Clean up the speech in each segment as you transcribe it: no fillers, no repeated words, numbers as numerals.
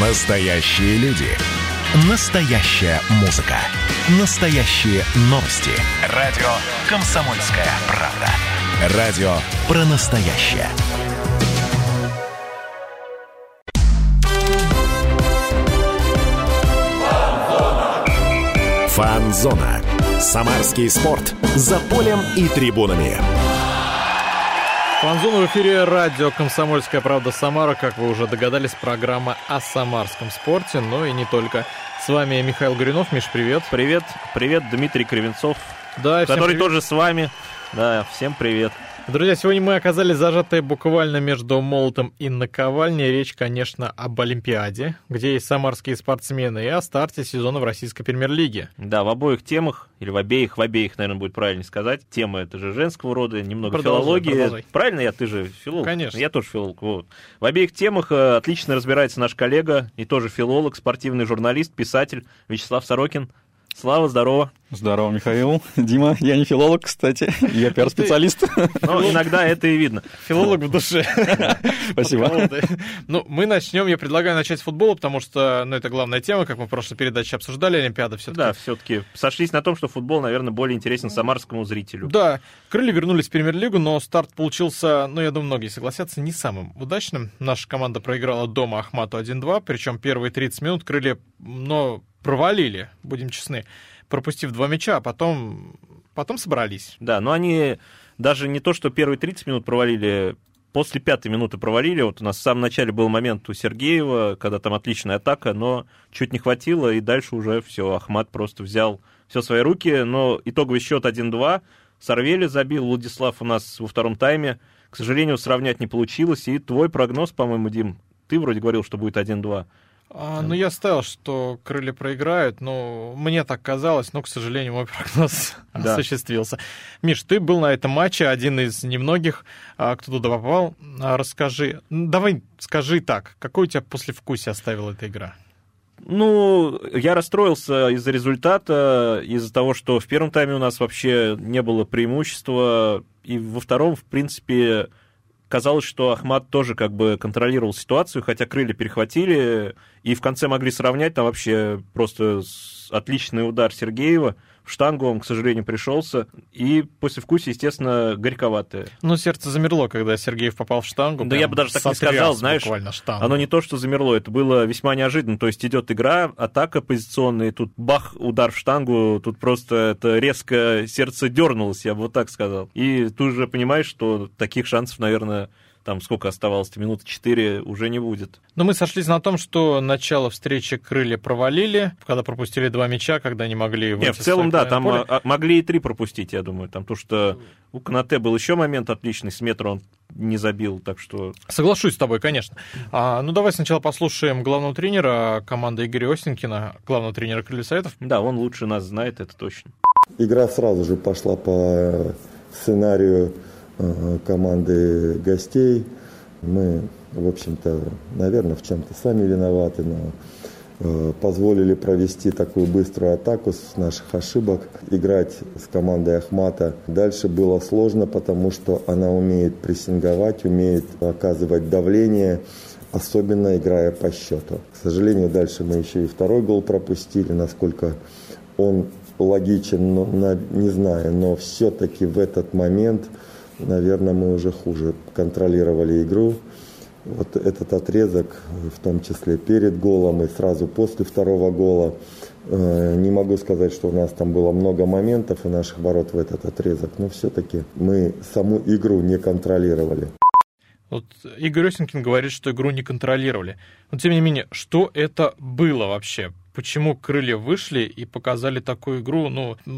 Настоящие люди. Настоящая музыка. Настоящие новости. Радио «Комсомольская правда». Радио про настоящее. Фан-зона. Самарский спорт. За полем и трибунами. Фан-зона в эфире радио «Комсомольская правда Самара». Как вы уже догадались, программа о самарском спорте, но и не только. С вами Михаил Горюнов. Миш, привет. Привет. Привет, Дмитрий Кривенцов, да, который тоже с вами. Да, всем привет. Друзья, сегодня мы оказались зажаты буквально между молотом и наковальней. Речь, конечно, об Олимпиаде, где есть самарские спортсмены, и о старте сезона в Российской Премьер-лиге. Да, в обоих темах, или в обеих, наверное, будет правильнее сказать. Тема это же женского рода, немного филологии. Правильно я? Ты же филолог. Конечно. Я тоже филолог. Вот. В обеих темах отлично разбирается наш коллега, и тоже филолог, спортивный журналист, писатель Вячеслав Сорокин. Слава, здорово. Здорово, Михаил. Дима, я не филолог, кстати, я пиар-специалист. Ну, иногда это и видно. Филолог в душе. Спасибо. Ну, мы начнем, я предлагаю начать с футбола, потому что, это главная тема, как мы в прошлой передаче обсуждали, Олимпиада все-таки. Да, все-таки сошлись на том, что футбол, наверное, более интересен самарскому зрителю. Да, крылья вернулись в Премьер-лигу, но старт получился, я думаю, многие согласятся, не самым удачным. Наша команда проиграла дома Ахмату 1-2, причем первые 30 минут крылья, провалили, будем честны, пропустив 2 мяча, а потом собрались. Да, но они даже не то, что первые 30 минут провалили, после 5-й минуты провалили. Вот у нас в самом начале был момент у Сергеева, когда там отличная атака, но чуть не хватило, и дальше уже все, Ахмат просто взял все в свои руки, но итоговый счет 1-2, Сарвель забил, Владислав у нас во втором тайме, к сожалению, сравнять не получилось, и твой прогноз, по-моему, Дим, ты вроде говорил, что будет 1-2. Я ставил, что крылья проиграют, но мне так казалось, но, к сожалению, мой прогноз осуществился. Миш, ты был на этом матче, один из немногих, кто туда попал. Скажи так, какой у тебя послевкусие оставила эта игра? Я расстроился из-за результата, из-за того, что в первом тайме у нас вообще не было преимущества, и во втором, в принципе... Казалось, что Ахмат тоже как бы контролировал ситуацию, хотя крылья перехватили, и в конце могли сравнять. Там вообще просто отличный удар Сергеева. В штангу он, к сожалению, пришелся. И послевкусие, естественно, горьковатое. Сердце замерло, когда Сергеев попал в штангу. Да я бы даже так не сказал, знаешь. Оно не то, что замерло, это было весьма неожиданно. То есть идет игра, атака позиционная, тут бах, удар в штангу, тут просто это резко сердце дернулось, я бы вот так сказал. И ты уже понимаешь, что таких шансов, наверное... Там сколько оставалось-то, минуты 4 уже не будет. Но мы сошлись на том, что начало встречи крылья провалили, когда пропустили 2 мяча, когда не могли выйти. Нет, в целом, да, там могли и 3 пропустить, я думаю. Там то, что у Канате был еще момент отличный, с метра он не забил, так что... Соглашусь с тобой, конечно. Давай сначала послушаем главного тренера команды Игоря Осинькина, главного тренера крылья Советов. Да, он лучше нас знает, это точно. Игра сразу же пошла по сценарию команды гостей. Мы, в общем-то, наверное, в чем-то сами виноваты, но позволили провести такую быструю атаку с наших ошибок. Играть с командой Ахмата дальше было сложно, потому что она умеет прессинговать, умеет оказывать давление, особенно играя по счету. К сожалению, дальше мы еще и 2-й гол пропустили, насколько он логичен, не знаю, но все-таки в этот момент... Наверное, мы уже хуже контролировали игру. Вот этот отрезок, в том числе перед голом и сразу после 2-го гола. Не могу сказать, что у нас там было много моментов и наших ворот в этот отрезок, но все-таки мы саму игру не контролировали. Вот Игорь Осинькин говорит, что игру не контролировали. Но, тем не менее, что это было вообще? Почему крылья вышли и показали такую игру,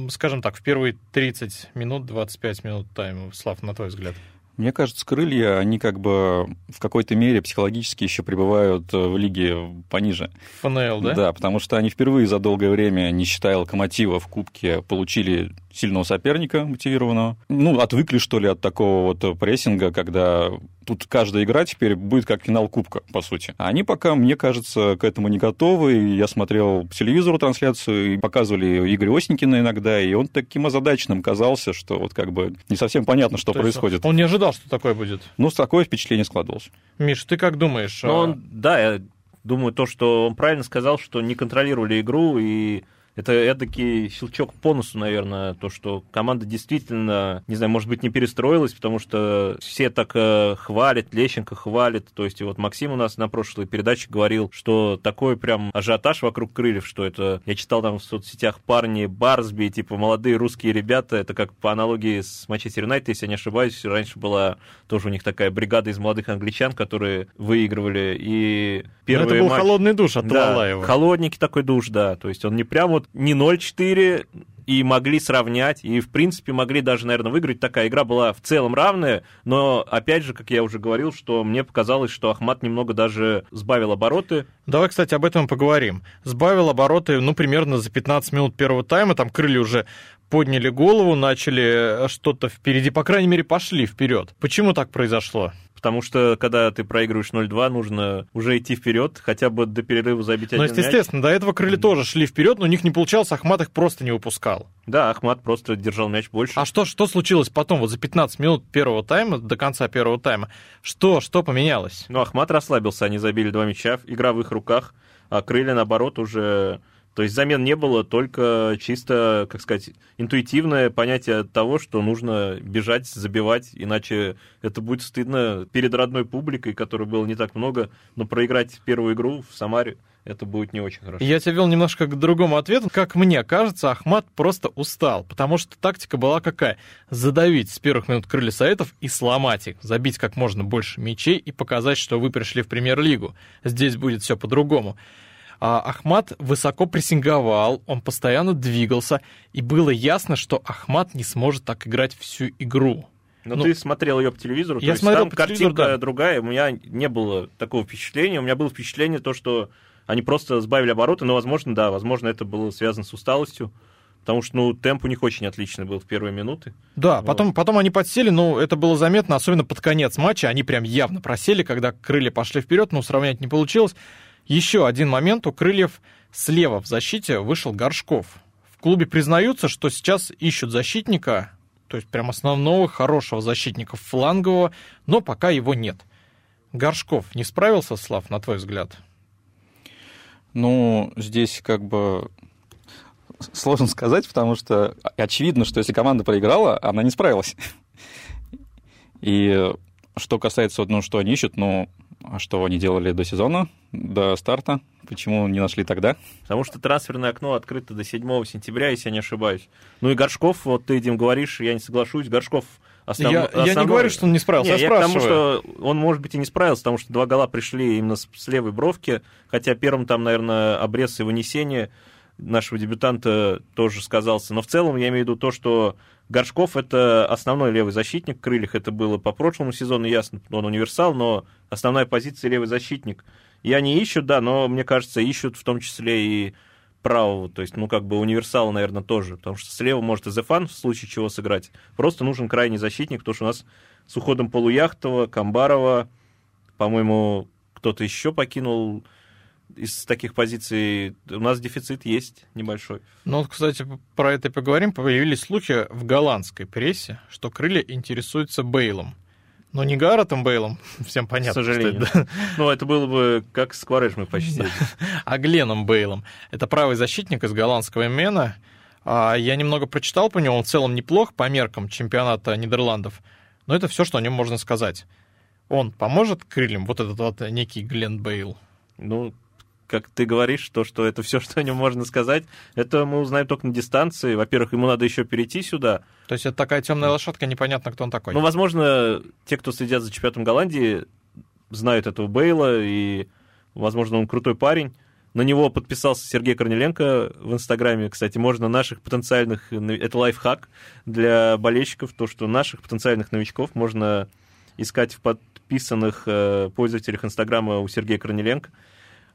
скажем так, в первые 30 минут, 25 минут тайма? Слав, на твой взгляд. Мне кажется, крылья, они как бы в какой-то мере психологически еще пребывают в лиге пониже. ФНЛ, да? Да, потому что они впервые за долгое время, не считая Локомотива в Кубке, получили сильного соперника мотивированного. Отвыкли, что ли, от такого вот прессинга, когда тут каждая игра теперь будет как финал Кубка, по сути. А они пока, мне кажется, к этому не готовы. Я смотрел по телевизору трансляцию, и показывали Игоря Осинькина иногда, и он таким озадаченным казался, что вот как бы не совсем понятно, что происходит. Он не ожидал, что такое будет. Такое впечатление складывалось. Миш, ты как думаешь? Да, думаю, то, что он правильно сказал, что не контролировали игру, и это эдакий щелчок по носу, наверное, то, что команда действительно, не знаю, может быть, не перестроилась, потому что все так хвалят, Лещенко хвалит, то есть и вот Максим у нас на прошлой передаче говорил, что такой прям ажиотаж вокруг крыльев, что это, я читал там в соцсетях парни Барсби, типа молодые русские ребята, это как по аналогии с Манчестер Юнайтед, если я не ошибаюсь, раньше была тоже у них такая бригада из молодых англичан, которые выигрывали, и первый матч... Это был матч... холодный душ от Талалаева. Да, холодненький такой душ, да, то есть он не прям вот не 0-4, и могли сравнять, и, в принципе, могли даже, наверное, выиграть. Такая игра была в целом равная, но, опять же, как я уже говорил, что мне показалось, что Ахмат немного даже сбавил обороты. Давай, кстати, об этом поговорим. Сбавил обороты, ну, примерно за 15 минут первого тайма, там крылья уже подняли голову, начали что-то впереди, по крайней мере, пошли вперед. Почему так произошло? Потому что, когда ты проигрываешь 0-2, нужно уже идти вперед, хотя бы до перерыва забить один мяч. Ну, естественно, до этого крылья тоже шли вперед, но у них не получалось, Ахмат их просто не выпускал. Да, Ахмат просто держал мяч больше. А что случилось потом, вот за 15 минут первого тайма, до конца первого тайма? Что поменялось? Ну, Ахмат расслабился, они забили 2 мяча, игра в их руках, а крылья, наоборот, уже... То есть замен не было, только чисто, как сказать, интуитивное понятие того, что нужно бежать, забивать, иначе это будет стыдно перед родной публикой, которой было не так много, но проиграть первую игру в Самаре это будет не очень хорошо. Я тебя вел немножко к другому ответу. Как мне кажется, Ахмат просто устал, потому что тактика была какая? Задавить с первых минут крылья Советов и сломать их, забить как можно больше мячей и показать, что вы пришли в премьер-лигу. Здесь будет все по-другому. А Ахмат высоко прессинговал, он постоянно двигался, и было ясно, что Ахмат не сможет так играть всю игру. Но ты смотрел ее по телевизору, я смотрел там по телевизору, картинка да. Другая, у меня не было такого впечатления, у меня было впечатление то, что они просто сбавили обороты, но, возможно, да, возможно, это было связано с усталостью. Потому что, ну, темп у них очень отличный был в первые минуты. Да, вот. потом они подсели, но это было заметно, особенно под конец матча. Они прям явно просели, когда крылья пошли вперед, но сравнять не получилось. Еще один момент. У крыльев слева в защите вышел Горшков. В клубе признаются, что сейчас ищут защитника, то есть прям основного хорошего защитника флангового, но пока его нет. Горшков не справился, Слав, на твой взгляд? Ну, здесь как бы... Сложно сказать, потому что очевидно, что если команда проиграла, она не справилась. И что касается, ну, что они ищут, ну, а что они делали до сезона, до старта? Почему не нашли тогда? Потому что трансферное окно открыто до 7 сентября, если я не ошибаюсь. Ну и Горшков, вот ты, Дим, говоришь, я не соглашусь, Горшков... Я не говорю, что он не справился, я спрашиваю. Потому что он, может быть, и не справился, потому что 2 гола пришли именно с левой бровки, хотя первым там, наверное, обрез и вынесение нашего дебютанта тоже сказался. Но в целом я имею в виду то, что Горшков — это основной левый защитник в крыльях. Это было по прошлому сезону, ясно, он универсал, но основная позиция — левый защитник. И они ищут, да, но, мне кажется, ищут в том числе и правого, то есть, ну, как бы универсала, наверное, тоже, потому что слева может и Зефан в случае чего сыграть. Просто нужен крайний защитник, потому что у нас с уходом Полуяхтова, Камбарова, по-моему, кто-то еще покинул... Из таких позиций у нас дефицит есть небольшой. Ну, вот, кстати, про это и поговорим. Появились слухи в голландской прессе, что крылья интересуются Бейлом. Но не Гарретом Бейлом, всем понятно. К сожалению. Что это, да. Ну, это было бы как с Кварежмой почти. А Гленом Бейлом. Это правый защитник из голландского Мена. Я немного прочитал по нему. Он в целом неплох по меркам чемпионата Нидерландов. Но это все, что о нем можно сказать. Он поможет крыльям? Вот этот вот некий Глен Бейл. Ну, как ты говоришь, то, что это все, что о нем можно сказать, это мы узнаем только на дистанции. Во-первых, ему надо еще перейти сюда. То есть это такая темная лошадка, непонятно, кто он такой. Ну, возможно, те, кто следят за чемпионатом Голландии, знают этого Бейла, и, возможно, он крутой парень. На него подписался Сергей Корниленко в Инстаграме. Кстати, можно наших потенциальных... Это лайфхак для болельщиков, то, что наших потенциальных новичков можно искать в подписанных пользователях Инстаграма у Сергея Корниленко.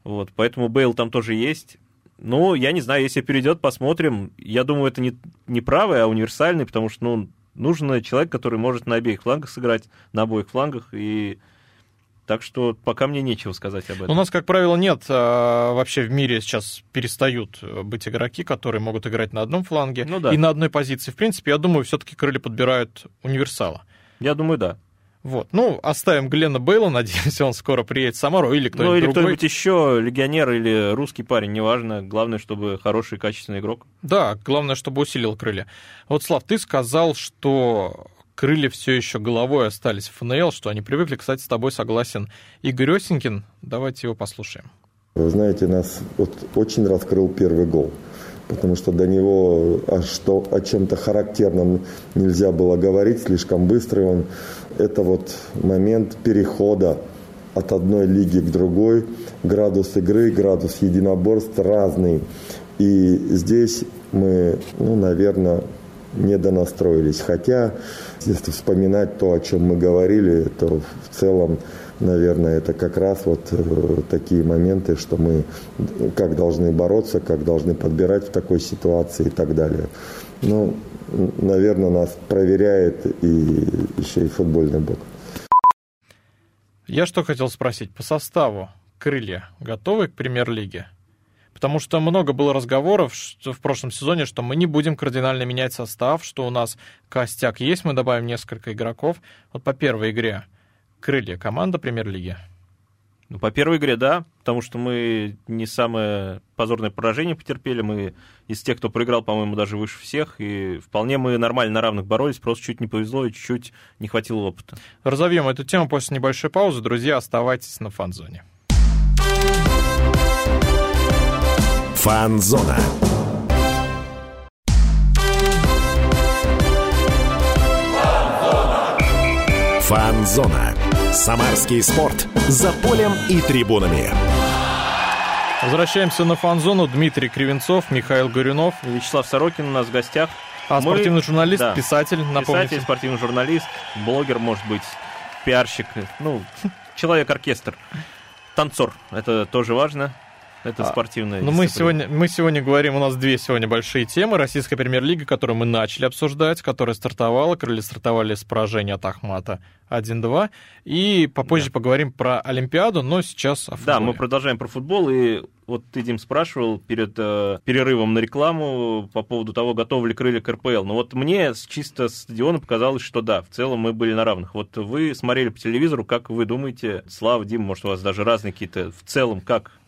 Вот, поэтому Бейл там тоже есть. Ну, я не знаю, если перейдет, посмотрим. Я думаю, это не правый, а универсальный, потому что, ну, нужен человек, который может на обеих флангах сыграть, на обоих флангах. И так что пока мне нечего сказать об этом. У нас, как правило, нет. Вообще в мире сейчас перестают быть игроки, которые могут играть на одном фланге, ну, да, и на одной позиции. В принципе, я думаю, все-таки крылья подбирают универсала. Я думаю, да. Вот. Ну, оставим Глена Бейла, надеемся, он скоро приедет в Самару или кто-нибудь другой. Ну, или кто-нибудь еще, легионер или русский парень, неважно. Главное, чтобы хороший, качественный игрок. Да, главное, чтобы усилил крылья. Вот, Слав, ты сказал, что крылья все еще головой остались в ФНЛ, что они привыкли. Кстати, с тобой согласен Игорь Осинькин. Давайте его послушаем. Вы знаете, нас очень раскрыл первый гол. Потому что до него о чем-то характерном нельзя было говорить, слишком быстрый он. Это момент перехода от одной лиги к другой. Градус игры, градус единоборств разный. И здесь мы, наверное, недонастроились. Хотя, если вспоминать то, о чем мы говорили, то в целом, наверное, это как раз такие моменты, что мы как должны бороться, как должны подбирать в такой ситуации и так далее. Наверное, нас проверяет и еще и футбольный бог. Я что хотел спросить. По составу крылья готовы к премьер-лиге? Потому что много было разговоров в прошлом сезоне, что мы не будем кардинально менять состав, что у нас костяк есть, мы добавим несколько игроков. По первой игре крылья команда премьер-лиги. По первой игре, да, потому что мы не самое позорное поражение потерпели. Мы из тех, кто проиграл, по-моему, даже выше всех. И вполне мы нормально на равных боролись, просто чуть не повезло и чуть не хватило опыта. Разовьем эту тему после небольшой паузы. Друзья, оставайтесь на Фан-зоне. Фан-зона. Фан-зона. Самарский спорт. За полем и трибунами. Возвращаемся на Фан-зону. Дмитрий Кривенцов, Михаил Горюнов. Вячеслав Сорокин у нас в гостях. Спортивный журналист, да. Писатель, напомню. Писатель, спортивный журналист, блогер, может быть, пиарщик. Человек-оркестр. Танцор. Это тоже важно. Это спортивная дисциплина. Мы сегодня говорим, у нас две сегодня большие темы. Российская премьер-лига, которую мы начали обсуждать, которая стартовала. Крылья стартовали с поражения от Ахмата 1-2. И попозже поговорим про Олимпиаду, но сейчас о футболе. Да, мы продолжаем про футбол. И ты, Дим, спрашивал перед перерывом на рекламу по поводу того, готовы ли крылья к РПЛ. Но мне чисто с стадиона показалось, что да, в целом мы были на равных. Вы смотрели по телевизору, как вы думаете, Слава, Дим, может, у вас даже разные какие-то в целом,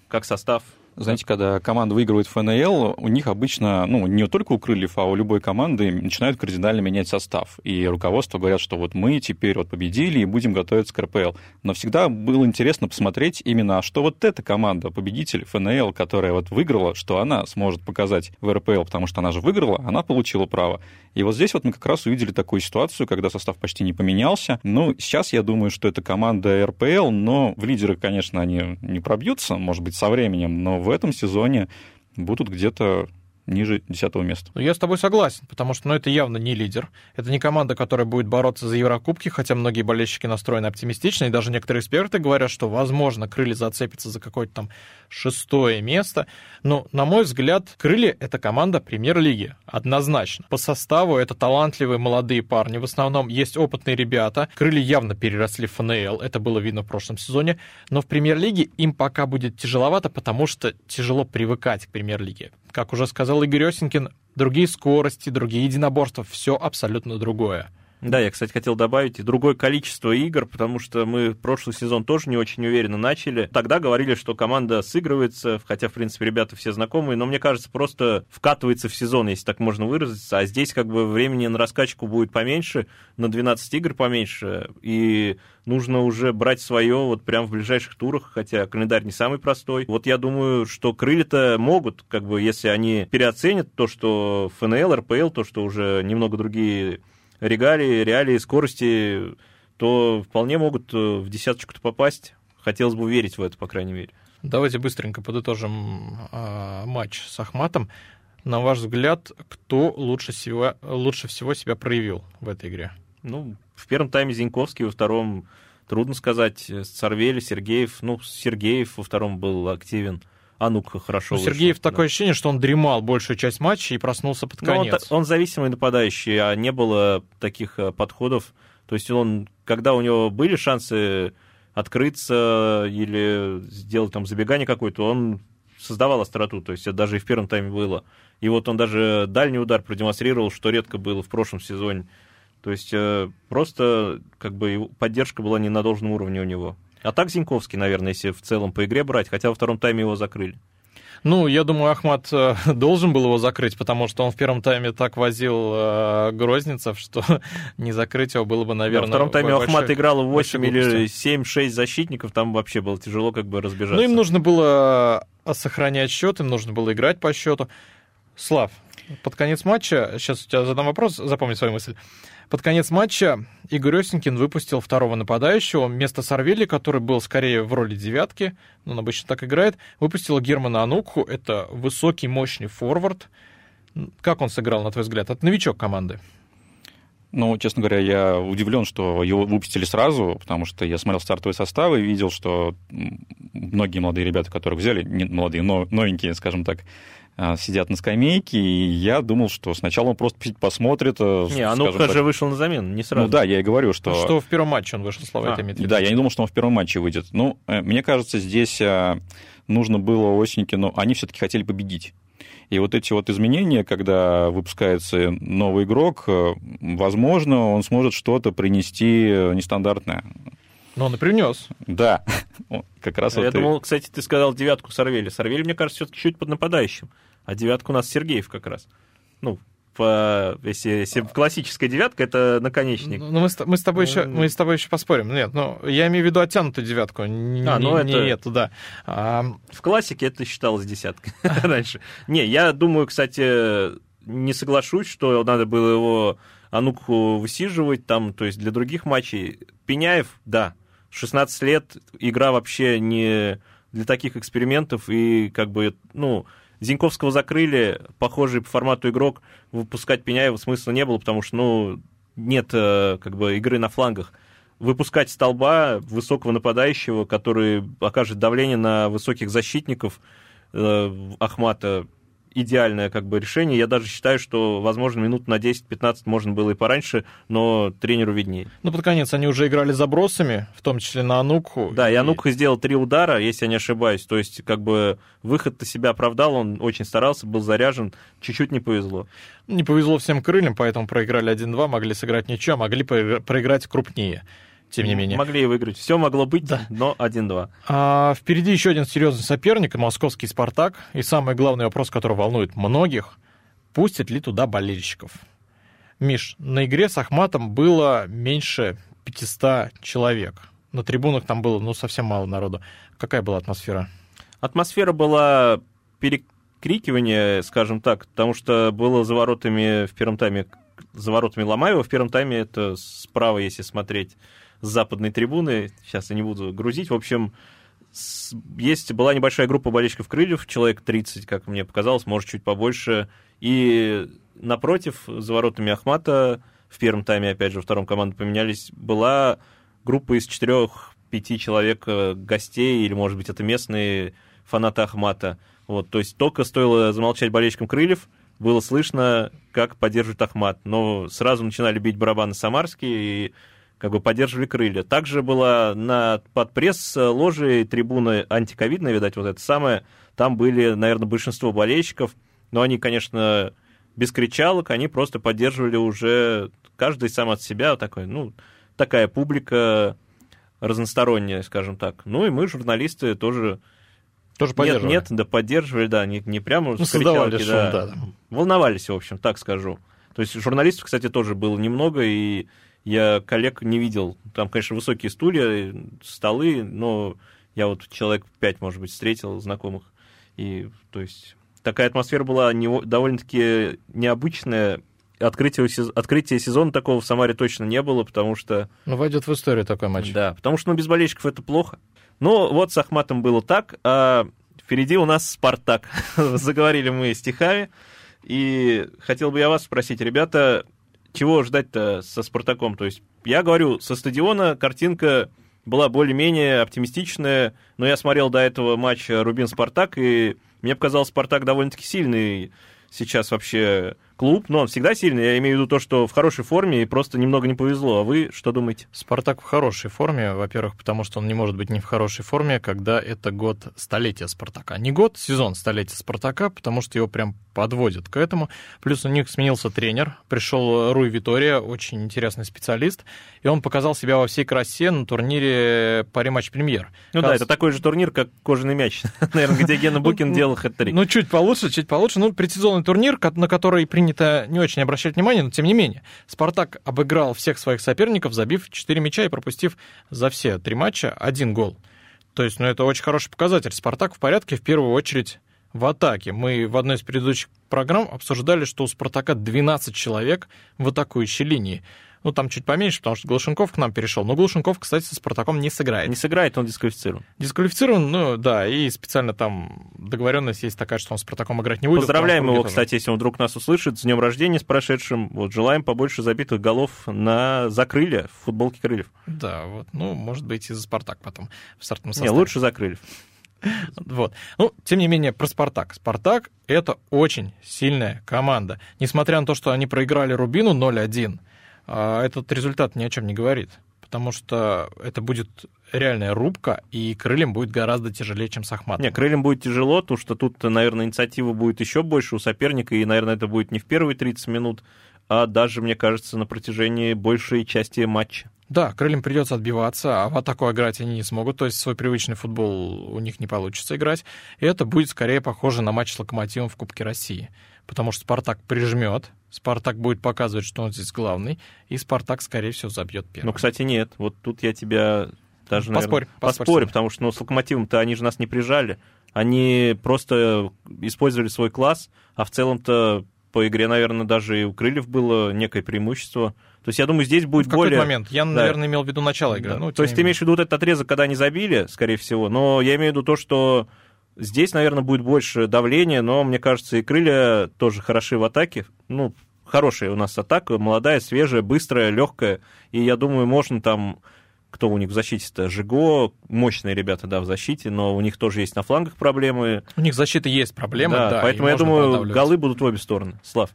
как состав? Знаете, когда команда выигрывает ФНЛ, у них обычно, не только у крыльев, а у любой команды начинают кардинально менять состав. И руководство говорят, что мы теперь победили и будем готовиться к РПЛ. Но всегда было интересно посмотреть именно, что эта команда, победитель ФНЛ, которая выиграла, что она сможет показать в РПЛ, потому что она же выиграла, она получила право. И здесь мы как раз увидели такую ситуацию, когда состав почти не поменялся. Сейчас я думаю, что это команда РПЛ, но в лидеры, конечно, они не пробьются, может быть, со временем, но в этом сезоне будут где-то ниже 10-го места. Я с тобой согласен, потому что это явно не лидер. Это не команда, которая будет бороться за Еврокубки, хотя многие болельщики настроены оптимистично, и даже некоторые эксперты говорят, что, возможно, крылья зацепятся за какое-то 6-е место. Но, на мой взгляд, крылья — это команда премьер-лиги, однозначно. По составу это талантливые молодые парни, в основном есть опытные ребята. Крылья явно переросли в ФНЛ, это было видно в прошлом сезоне, но в премьер-лиге им пока будет тяжеловато, потому что тяжело привыкать к премьер-лиге. Как уже сказал Игорь Осинькин, другие скорости, другие единоборства, все абсолютно другое. Да, я, кстати, хотел добавить и другое количество игр, потому что мы прошлый сезон тоже не очень уверенно начали. Тогда говорили, что команда сыгрывается, хотя, в принципе, ребята все знакомые, но, мне кажется, просто вкатывается в сезон, если так можно выразиться, а здесь времени на раскачку будет поменьше, на 12 игр поменьше, и нужно уже брать свое прямо в ближайших турах, хотя календарь не самый простой. Я думаю, что крылья-то могут, если они переоценят то, что ФНЛ, РПЛ, то, что уже немного другие регалии, реалии, скорости, то вполне могут в десяточку-то попасть. Хотелось бы верить в это, по крайней мере. Давайте быстренько подытожим матч с Ахматом. На ваш взгляд, кто лучше всего себя проявил в этой игре? В первом тайме Зиньковский, во втором, трудно сказать, Сарвель, Сергеев. Сергеев во втором был активен. А ну-ка, хорошо. Сергеев, такое ощущение, что он дремал большую часть матча и проснулся под конец. Он зависимый нападающий, а не было таких подходов. То есть когда у него были шансы открыться или сделать забегание какое-то, он создавал остроту. То есть это даже и в первом тайме было. И он даже дальний удар продемонстрировал, что редко было в прошлом сезоне. То есть просто как бы поддержка была не на должном уровне у него. А так Зиньковский, наверное, если в целом по игре брать, хотя во втором тайме его закрыли. Ну, я думаю, Ахмат должен был его закрыть, потому что он в первом тайме так возил Грозницев, что не закрыть его было бы, наверное... Да, во втором тайме Ахмат играл 8 или 7-6 защитников, там вообще было тяжело как бы разбежаться. Ну, им нужно было сохранять счет, им нужно было играть по счету. Слав, под конец матча... Сейчас у тебя задам вопрос, запомни свою мысль. Под конец матча Игорь Осинькин выпустил второго нападающего. Вместо Сарвеля, который был скорее в роли девятки, он обычно так играет, выпустил Германа Анукху. Это высокий, мощный форвард. Как он сыграл, на твой взгляд? Это новичок команды. Ну, честно говоря, я удивлен, что его выпустили сразу, потому что я смотрел стартовые составы и видел, что многие молодые ребята, которых взяли, не молодые, но новенькие, скажем так, сидят на скамейке, и я думал, что сначала он просто посмотрит... Не, Анукха же вышел на замену, не сразу. Ну да, я и говорю, что... Что в первом матче он вышел, Слава, это имеет в виду. Да, я не думал, что он в первом матче выйдет. Ну, мне кажется, здесь нужно было Осенькину... Они все-таки хотели победить. И вот эти вот изменения, когда выпускается новый игрок, возможно, он сможет что-то принести нестандартное. Но он и принес. Да. Как раз я думал, кстати, ты сказал девятку Сарвеля. Сарвель, мне кажется, все-таки чуть под нападающим. А девятка у нас Сергеев как раз. Ну, если классическая девятка, это наконечник. Ну, мы с тобой еще поспорим. Нет, ну, я имею в виду оттянутую девятку. Не эту. В классике это считалось десяткой раньше. Не, я думаю, кстати, не соглашусь, что надо было его Анукху высиживать там, то есть для других матчей. Пеняев, да. 16 лет, игра вообще не для таких экспериментов, и как бы, ну, Зиньковского закрыли, похожий по формату игрок, выпускать Пеняева смысла не было, потому что, ну, нет как бы игры на флангах. Выпускать столба высокого нападающего, который окажет давление на высоких защитников Ахмата, идеальное как бы решение. Я даже считаю, что, возможно, минут на 10-15 можно было и пораньше, но тренеру виднее. Ну, под конец они уже играли забросами, в том числе на Анукху. Да, и Анукха сделал 3 удара, если я не ошибаюсь. То есть, как бы, выход-то себя оправдал, он очень старался, был заряжен, чуть-чуть не повезло. Не повезло всем крыльям, поэтому проиграли 1-2, могли сыграть ничью, могли проиграть крупнее. Тем не менее. Могли и выиграть. Все могло быть, да. Но 1-2. Впереди еще один серьезный соперник, московский «Спартак». И самый главный вопрос, который волнует многих, пустят ли туда болельщиков? Миш, на игре с Ахматом было меньше 500 человек. На трибунах там было, ну, совсем мало народу. Какая была атмосфера? Атмосфера была перекрикивание, скажем так, потому что было за воротами Ломаева. В первом тайме это справа, если смотреть, с западной трибуны, сейчас я не буду грузить, в общем, была небольшая группа болельщиков крыльев, человек 30, как мне показалось, может, чуть побольше, и напротив, за воротами Ахмата, в первом тайме, опять же, во втором команды поменялись, была группа из 4-5 человек гостей, или, может быть, это местные фанаты Ахмата, вот, то есть только стоило замолчать болельщикам крыльев, было слышно, как поддерживает Ахмат, но сразу начинали бить барабаны самарские, и как бы поддерживали крылья. Также была под пресс ложи трибуны антиковидная, видать, вот это самое. Там были, наверное, большинство болельщиков, но они, конечно, без кричалок, они просто поддерживали уже каждый сам от себя, такой, ну, такая публика разносторонняя, скажем так. Ну и мы, журналисты, тоже поддерживали. Нет, поддерживали, да, не прямо ну, с кричалки, да. Да. Волновались, в общем, так скажу. То есть журналистов, кстати, тоже было немного, и я коллег не видел. Там, конечно, высокие стулья, столы, но я вот человек 5, может быть, встретил знакомых. И, то есть, такая атмосфера была довольно-таки необычная. Открытие сезона такого в Самаре точно не было, потому что... Ну, войдет в историю такой матч. Да, потому что без болельщиков это плохо. Ну, вот с Ахматом было так, а впереди у нас «Спартак». Заговорили мы стихами, и хотел бы я вас спросить, ребята... Чего ждать-то со «Спартаком»? То есть, я говорю, со стадиона картинка была более-менее оптимистичная, но я смотрел до этого матч «Рубин-Спартак», и мне показалось, «Спартак» довольно-таки сильный сейчас вообще клуб, но он всегда сильный. Я имею в виду то, что в хорошей форме и просто немного не повезло. А вы что думаете? Спартак в хорошей форме, во-первых, потому что он не может быть не в хорошей форме, когда это год столетия Спартака. Не год, сезон столетия Спартака, потому что его прям подводят к этому. Плюс у них сменился тренер. Пришел Руй Витория, очень интересный специалист. И он показал себя во всей красе на турнире по рематч премьер. Ну да, это такой же турнир, как кожаный мяч, наверное, где Гена Букин делал хэт-трик. Ну, чуть получше. Ну, предсезонный турнир, на который принято не очень обращать внимание, но тем не менее. Спартак обыграл всех своих соперников, забив 4 мяча и пропустив за все 3 матча 1 гол. То есть, ну, это очень хороший показатель. Спартак в порядке, в первую очередь, в атаке. Мы в одной из предыдущих программ обсуждали, что у Спартака 12 человек в атакующей линии. Ну, там чуть поменьше, потому что Глушенков к нам перешел. Но Глушенков, кстати, со Спартаком не сыграет. Не сыграет, он дисквалифицирован. Дисквалифицирован, ну да, и специально там договоренность есть такая, что он с Спартаком играть не будет. Поздравляем его, кстати, если он вдруг нас услышит. С днем рождения, с прошедшим. Вот, желаем побольше забитых голов за Крылья, в футболке Крыльев. Да, вот, ну, может быть, и за Спартак потом в стартовом составе. Не, лучше за Крыльев. Вот. Ну, тем не менее, про Спартак. Спартак — это очень сильная команда. Несмотря на то, что они проиграли Рубину 0-1, этот результат ни о чем не говорит, потому что это будет реальная рубка, и Крыльям будет гораздо тяжелее, чем с Ахматом. Нет, Крыльям будет тяжело, потому что тут, наверное, инициатива будет еще больше у соперника, и, наверное, это будет не в первые 30 минут, а даже, мне кажется, на протяжении большей части матча. Да, Крыльям придется отбиваться, а в атаку играть они не смогут, то есть свой привычный футбол у них не получится играть, и это будет скорее похоже на матч с Локомотивом в Кубке России, потому что Спартак прижмет, Спартак будет показывать, что он здесь главный, и Спартак, скорее всего, забьет первым. Ну, кстати, нет. Вот тут я тебя даже, наверное, поспорю, потому что с Локомотивом-то они же нас не прижали. Они просто использовали свой класс, а в целом-то по игре, наверное, даже и у Крыльев было некое преимущество. То есть, я думаю, здесь будет более... В какой-то момент? Я, наверное, имел в виду начало игры. Да. Ну, то есть, ты имеешь в виду вот этот отрезок, когда они забили, скорее всего, но я имею в виду то, что... Здесь, наверное, будет больше давления, но, мне кажется, и Крылья тоже хороши в атаке. Ну, хорошая у нас атака, молодая, свежая, быстрая, легкая. И, я думаю, можно там... Кто у них в защите-то? Жиго, мощные ребята, да, в защите, но у них тоже есть на флангах проблемы. У них защита есть проблемы, да. Поэтому, я думаю, голы будут в обе стороны. Слав,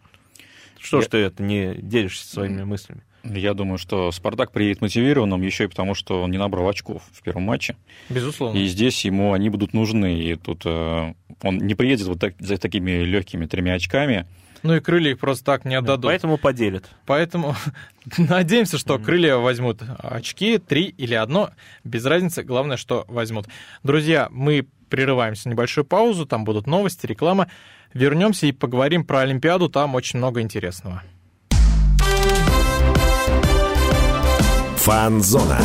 что ж ты это не делишься своими мыслями? Я думаю, что Спартак приедет мотивированным еще и потому, что он не набрал очков в первом матче. Безусловно. И здесь ему они будут нужны. И тут он не приедет вот так, за такими легкими 3 очками. Ну и Крылья их просто так не отдадут. Поэтому поделят. Поэтому надеемся, что Крылья возьмут очки 3 или 1. Без разницы. Главное, что возьмут. Друзья, мы прерываемся на небольшую паузу. Там будут новости, реклама. Вернемся и поговорим про Олимпиаду. Там очень много интересного. Фан-зона.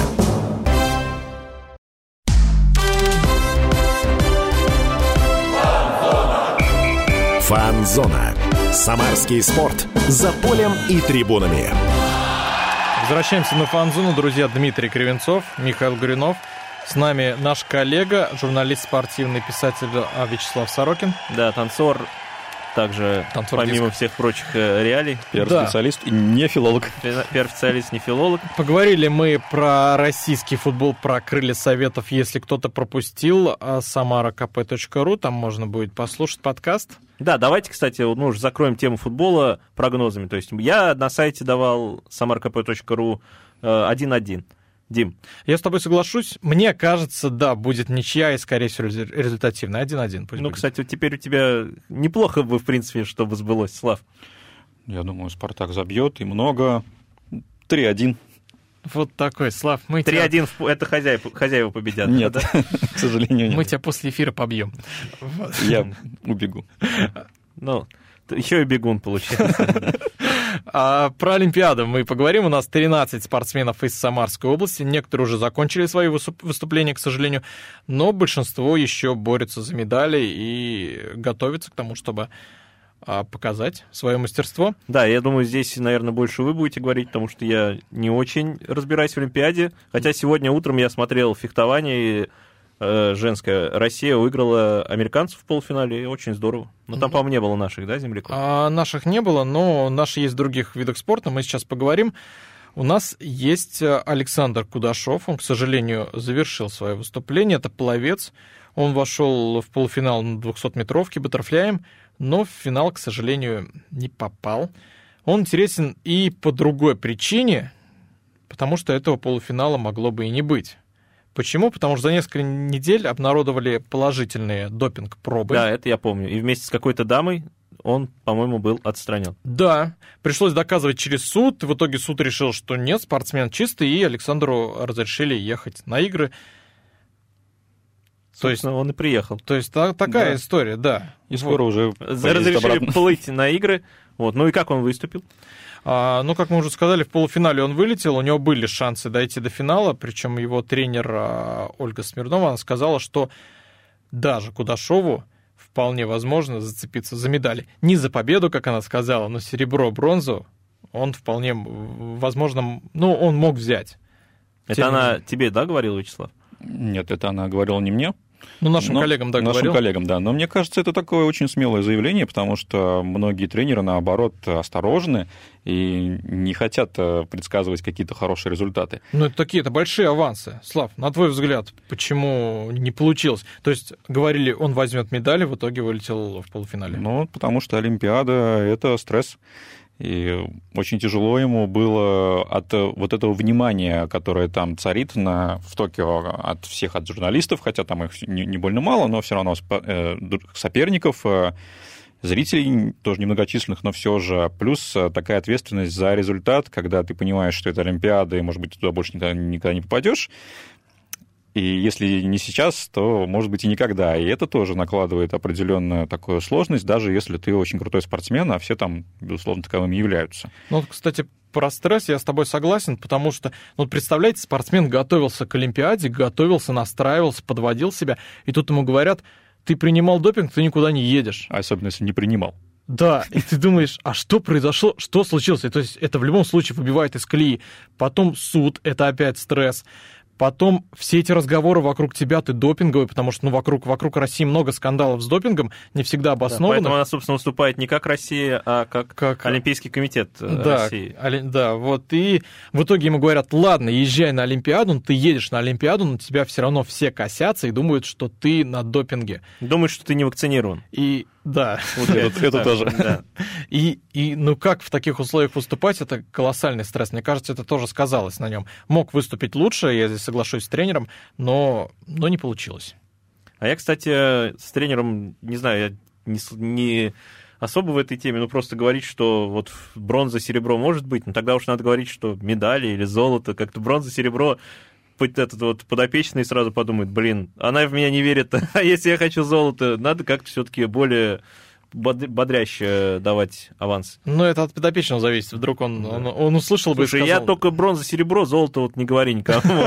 Фан-зона. Самарский спорт. За полем и трибунами. Возвращаемся на фан-зону, друзья. Дмитрий Кривенцов, Михаил Горюнов. С нами наш коллега, журналист, спортивный писатель Вячеслав Сорокин. Да, танцор. Также, танцор помимо всех прочих реалий. Пиар-специалист и не филолог. Пиар-специалист, не филолог. Поговорили мы про российский футбол, про Крылья Советов. Если кто-то пропустил, samarakp.ru, там можно будет послушать подкаст. Да, давайте, кстати, ну, уже закроем тему футбола прогнозами. То есть я на сайте давал samarakp.ru 1-1. Дим. Я с тобой соглашусь. Мне кажется, да, будет ничья и, скорее всего, результативная. 1-1. Ну, будет. Кстати, теперь у тебя неплохо бы, в принципе, чтобы сбылось, Слав. Я думаю, Спартак забьет и много. 3-1. Вот такой, Слав. 3-1, это хозяева победят. Нет, к сожалению, нет. Мы тебя после эфира побьем. Я убегу. Ну, еще и бегун получается. Про Олимпиаду мы поговорим. У нас 13 спортсменов из Самарской области. Некоторые уже закончили свои выступления, к сожалению. Но большинство еще борются за медали и готовятся к тому, чтобы показать свое мастерство. Да, я думаю, здесь, наверное, больше вы будете говорить, потому что я не очень разбираюсь в Олимпиаде. Хотя сегодня утром я смотрел фехтование, и женская. Россия выиграла американцев в полуфинале, и очень здорово. Но там, по-моему, не было наших, да, земляков? Наших не было, но наши есть в других видах спорта, мы сейчас поговорим. У нас есть Александр Кудашов, он, к сожалению, завершил свое выступление, это пловец. Он вошел в полуфинал на 200-метровке баттерфляем, но в финал, к сожалению, не попал. Он интересен и по другой причине, потому что этого полуфинала могло бы и не быть. Почему? Потому что за несколько недель обнародовали положительные допинг-пробы. Да, это я помню. И вместе с какой-то дамой он, по-моему, был отстранен. Да, пришлось доказывать через суд. В итоге суд решил, что нет, спортсмен чистый, и Александру разрешили ехать на игры. Собственно, он и приехал. То есть такая история, да. И скоро уже разрешили плыть на игры. Вот. Ну и как он выступил? Ну, как мы уже сказали, в полуфинале он вылетел, у него были шансы дойти до финала, причем его тренер Ольга Смирнова, она сказала, что даже Кудашову вполне возможно зацепиться за медали. Не за победу, как она сказала, но серебро, бронзу он вполне возможно, ну, он мог взять. Это она тебе, да, говорила, Вячеслав? Нет, это она говорила не мне. Ну, нашим коллегам, да. Но мне кажется, это такое очень смелое заявление, потому что многие тренеры, наоборот, осторожны и не хотят предсказывать какие-то хорошие результаты. Ну, это такие-то большие авансы. Слав, на твой взгляд, почему не получилось? То есть, говорили, он возьмет медали, в итоге вылетел в полуфинале. Ну, потому что Олимпиада — это стресс. И очень тяжело ему было от вот этого внимания, которое там царит в Токио от всех, от журналистов, хотя там их не больно мало, но все равно соперников, зрителей тоже немногочисленных, но все же. Плюс такая ответственность за результат, когда ты понимаешь, что это Олимпиада, и, может быть, ты туда больше никогда не попадешь. И если не сейчас, то, может быть, и никогда. И это тоже накладывает определенную такую сложность, даже если ты очень крутой спортсмен, а все там, безусловно, таковыми являются. Ну, кстати, про стресс я с тобой согласен, потому что, ну, представляете, спортсмен готовился к Олимпиаде, готовился, настраивался, подводил себя, и тут ему говорят, ты принимал допинг, ты никуда не едешь. А особенно, если не принимал. Да, и ты думаешь, а что произошло, что случилось? И, то есть это в любом случае выбивает из колеи. Потом суд, это опять стресс. Потом все эти разговоры вокруг тебя, ты допинговый, потому что ну, вокруг России много скандалов с допингом, не всегда обоснованных. Да, поэтому она, собственно, выступает не как Россия, а как Олимпийский комитет России. Да, вот. И в итоге ему говорят, ладно, езжай на Олимпиаду, но ты едешь на Олимпиаду, но тебя все равно все косятся и думают, что ты на допинге. Думают, что ты не вакцинирован. И... Да, вот это тоже. Да. И ну как в таких условиях выступать, это колоссальный стресс. Мне кажется, это тоже сказалось на нем. Мог выступить лучше, я здесь соглашусь с тренером, но не получилось. А я, кстати, с тренером, не знаю, я не особо в этой теме, но просто говорить, что вот бронза, серебро может быть, но тогда уж надо говорить, что медали или золото, как-то бронза, серебро... Этот вот подопечный сразу подумает, блин, она в меня не верит, а если я хочу золото, надо как-то все-таки более бодряще давать аванс. Ну, это от подопечного зависит, вдруг он услышал бы и сказал... Слушай, я только бронза, серебро, золото вот не говори никому,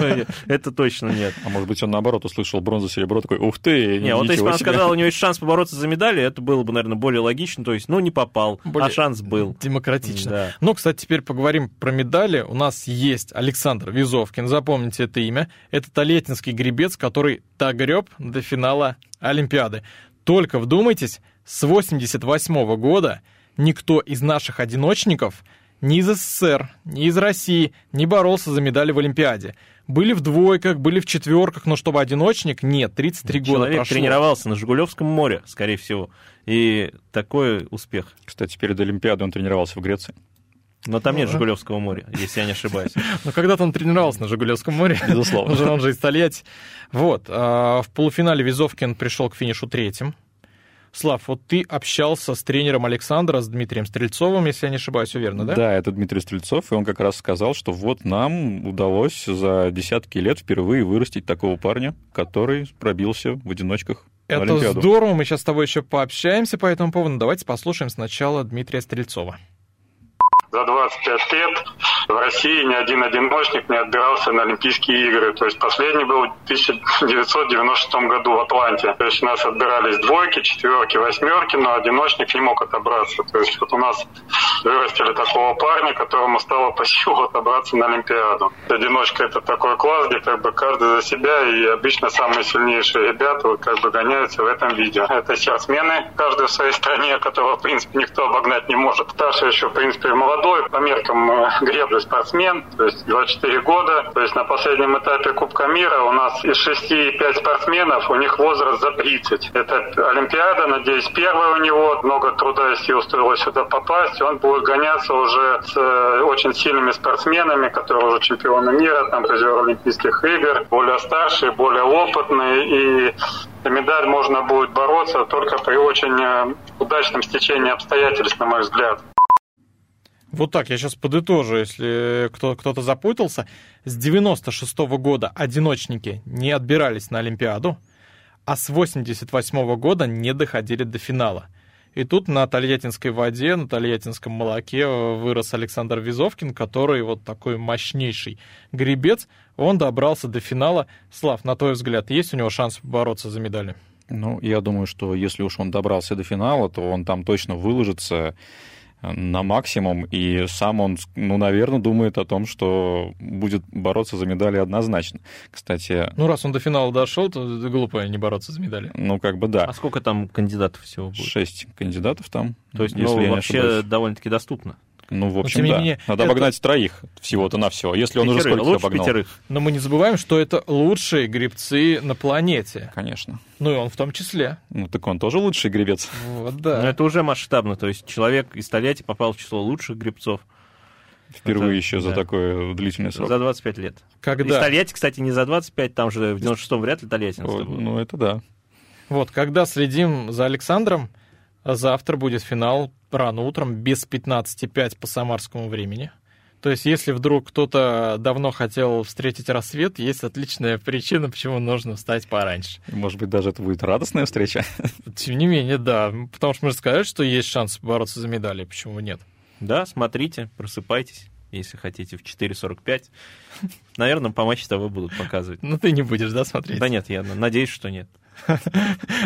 это точно нет. А может быть, он наоборот услышал бронза, серебро, такой, ух ты, не, вот если бы он сказал, у него есть шанс побороться за медали, это было бы, наверное, более логично, то есть, ну, не попал, а шанс был. Демократично. Ну, кстати, теперь поговорим про медали. У нас есть Александр Визовкин, запомните это имя, это талетинский гребец, который догреб до финала Олимпиады. Только вдумайтесь, с 1988 года никто из наших одиночников ни из СССР, ни из России не боролся за медали в Олимпиаде. Были в двойках, были в четверках, но чтобы одиночник, нет, 33 года прошло. Человек тренировался на Жигулевском море, скорее всего, и такой успех. Кстати, перед Олимпиадой он тренировался в Греции. Но там нет Жигулевского моря, если я не ошибаюсь. Но когда-то он тренировался на Жигулевском море. Безусловно. Он же из Тольятти. Вот. В полуфинале Визовкин пришел к финишу третьим. Слав, вот ты общался с тренером Александра, с Дмитрием Стрельцовым, если я не ошибаюсь, уверенно, да? Да, это Дмитрий Стрельцов, и он как раз сказал, что вот нам удалось за десятки лет впервые вырастить такого парня, который пробился в одиночках. Это на Олимпиаду. Здорово, мы сейчас с тобой еще пообщаемся по этому поводу. Давайте послушаем сначала Дмитрия Стрельцова. За 25 лет в России ни один одиночник не отбирался на Олимпийские игры. То есть последний был в 1996 году в Атланте. То есть у нас отбирались двойки, четверки, восьмерки, но одиночник не мог отобраться. То есть вот у нас вырастили такого парня, которому стало по силам отобраться на Олимпиаду. Одиночка — это такой класс, где как бы каждый за себя, и обычно самые сильнейшие ребята вот как бы гоняются в этом виде. Это сейчас смены, каждый в своей стране, которого в принципе никто обогнать не может. Старший еще в принципе молодой, по меркам греб молодой спортсмен, то есть 24 года. То есть на последнем этапе Кубка мира у нас из 6,5 спортсменов, у них возраст за 30. Это Олимпиада, надеюсь, первая у него. Много труда и сил стоило сюда попасть. Он будет гоняться уже с очень сильными спортсменами, которые уже чемпионы мира, там призеры Олимпийских игр, более старшие, более опытные. И за медаль можно будет бороться только при очень удачном стечении обстоятельств, на мой взгляд. Вот так, я сейчас подытожу, если кто-то запутался. С 96-го года одиночники не отбирались на Олимпиаду, а с 88-го года не доходили до финала. И тут на тольяттинской воде, на тольяттинском молоке вырос Александр Визовкин, который вот такой мощнейший гребец. Он добрался до финала. Слав, на твой взгляд, есть у него шанс бороться за медали? Ну, я думаю, что если уж он добрался до финала, то он там точно выложится на максимум, и сам он, наверное, думает о том, что будет бороться за медали однозначно. Кстати... Ну, раз он до финала дошел, то глупо не бороться за медали. Ну, как бы да. А сколько там кандидатов всего будет? 6 кандидатов там. То есть, если вообще довольно-таки доступно. Ну, в общем, да. Менее, надо обогнать 3 всего-то на все. Если 5, он уже сколько-то обогнал. 5. Но мы не забываем, что это лучшие гребцы на планете. Конечно. Ну, и он в том числе. Ну, так он тоже лучший гребец. Вот, да. Но это уже масштабно. То есть человек из Тольятти попал в число лучших гребцов. Впервые это, еще за такой длительный срок. За 25 лет. Когда? Из Тольятти, кстати, не за 25, там же в 96-м вряд ли тольяттинство было. Ну, это да. Вот, когда следим за Александром, завтра будет финал рано утром, без 15:05 по самарскому времени. То есть, если вдруг кто-то давно хотел встретить рассвет, есть отличная причина, почему нужно встать пораньше. Может быть, даже это будет радостная встреча. Тем не менее, да. Потому что мы же сказали, что есть шанс бороться за медали. Почему нет? Да, смотрите, просыпайтесь, если хотите, в 4:45. Наверное, по матчу того будут показывать. Ну, ты не будешь, да, смотреть? Да нет, я надеюсь, что нет.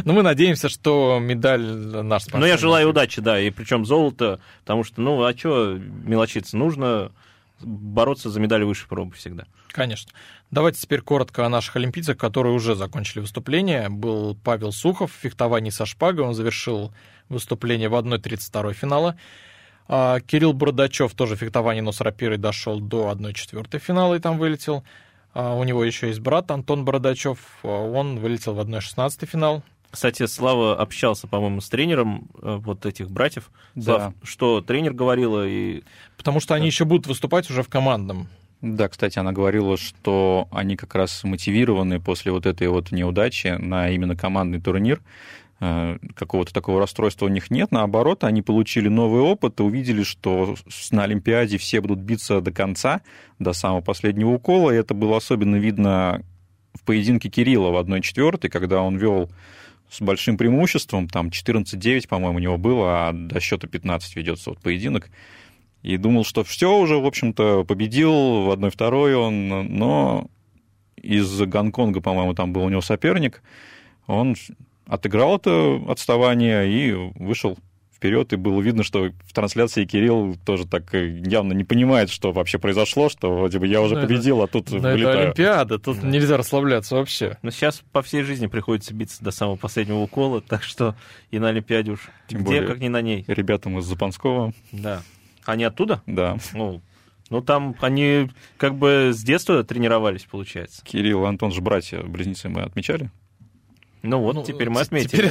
Ну, мы надеемся, что медаль наш спортсмен. Ну, я желаю удачи, да, и причем золото, потому что, ну, а что мелочиться? Нужно бороться за медаль выше пробы всегда. Конечно. Давайте теперь коротко о наших олимпийцах, которые уже закончили выступление. Был Павел Сухов в фехтовании со шпагой, он завершил выступление в 1:32 финала. Кирилл Бородачев тоже в фехтовании, но с рапирой дошел до 1/4 финала и там вылетел. У него еще есть брат Антон Бородачев, он вылетел в 1/16 финал. Кстати, Слава общался, по-моему, с тренером вот этих братьев. Да. Слав, что тренер говорила? Потому что они еще будут выступать уже в командном. Да, кстати, она говорила, что они как раз мотивированы после вот этой вот неудачи на именно командный турнир. Какого-то такого расстройства у них нет. Наоборот, они получили новый опыт и увидели, что на Олимпиаде все будут биться до конца, до самого последнего укола. И это было особенно видно в поединке Кирилла в 1/4, когда он вел с большим преимуществом. Там 14-9, по-моему, у него было, а до счета 15 ведется вот поединок. И думал, что все уже, в общем-то, победил в 1/2 он. Но из Гонконга, по-моему, там был у него соперник. Он... отыграл это отставание и вышел вперед, и было видно, что в трансляции Кирилл тоже так явно не понимает, что вообще произошло, что вроде бы я уже победил, а тут вылетаю. Это Олимпиада, тут нельзя расслабляться вообще. Но сейчас по всей жизни приходится биться до самого последнего укола, так что и на Олимпиаде уж. Тем где, более, как не на ней. Ребятам из Запонского. Да. Они оттуда? Да. Ну, там они как бы с детства тренировались, получается. Кирилл и Антон же братья-близнецы, мы отмечали. Ну вот, теперь мы отметили.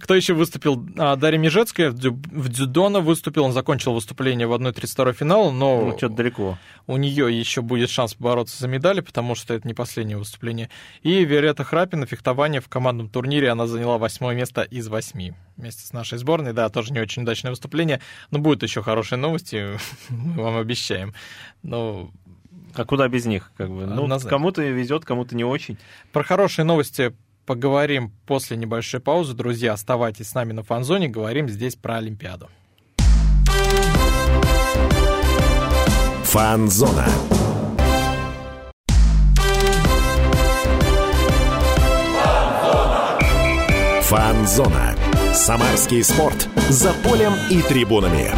Кто еще выступил? Дарья Межецкая в дзюдо выступила. Он закончил выступление в 1/32 финала, но что-то далеко. У нее еще будет шанс бороться за медали, потому что это не последнее выступление. И Виолетта Храпина, фехтование в командном турнире. Она заняла 8 место из 8 вместе с нашей сборной. Да, тоже не очень удачное выступление. Но будут еще хорошие новости, мы вам обещаем. Но... А куда без них? Как бы? Ну, кому-то везет, кому-то не очень. Про хорошие новости поговорим после небольшой паузы. Друзья, оставайтесь с нами на Фанзоне. Говорим здесь про Олимпиаду. Фанзона. Фанзона. Самарский спорт. За полем и трибунами.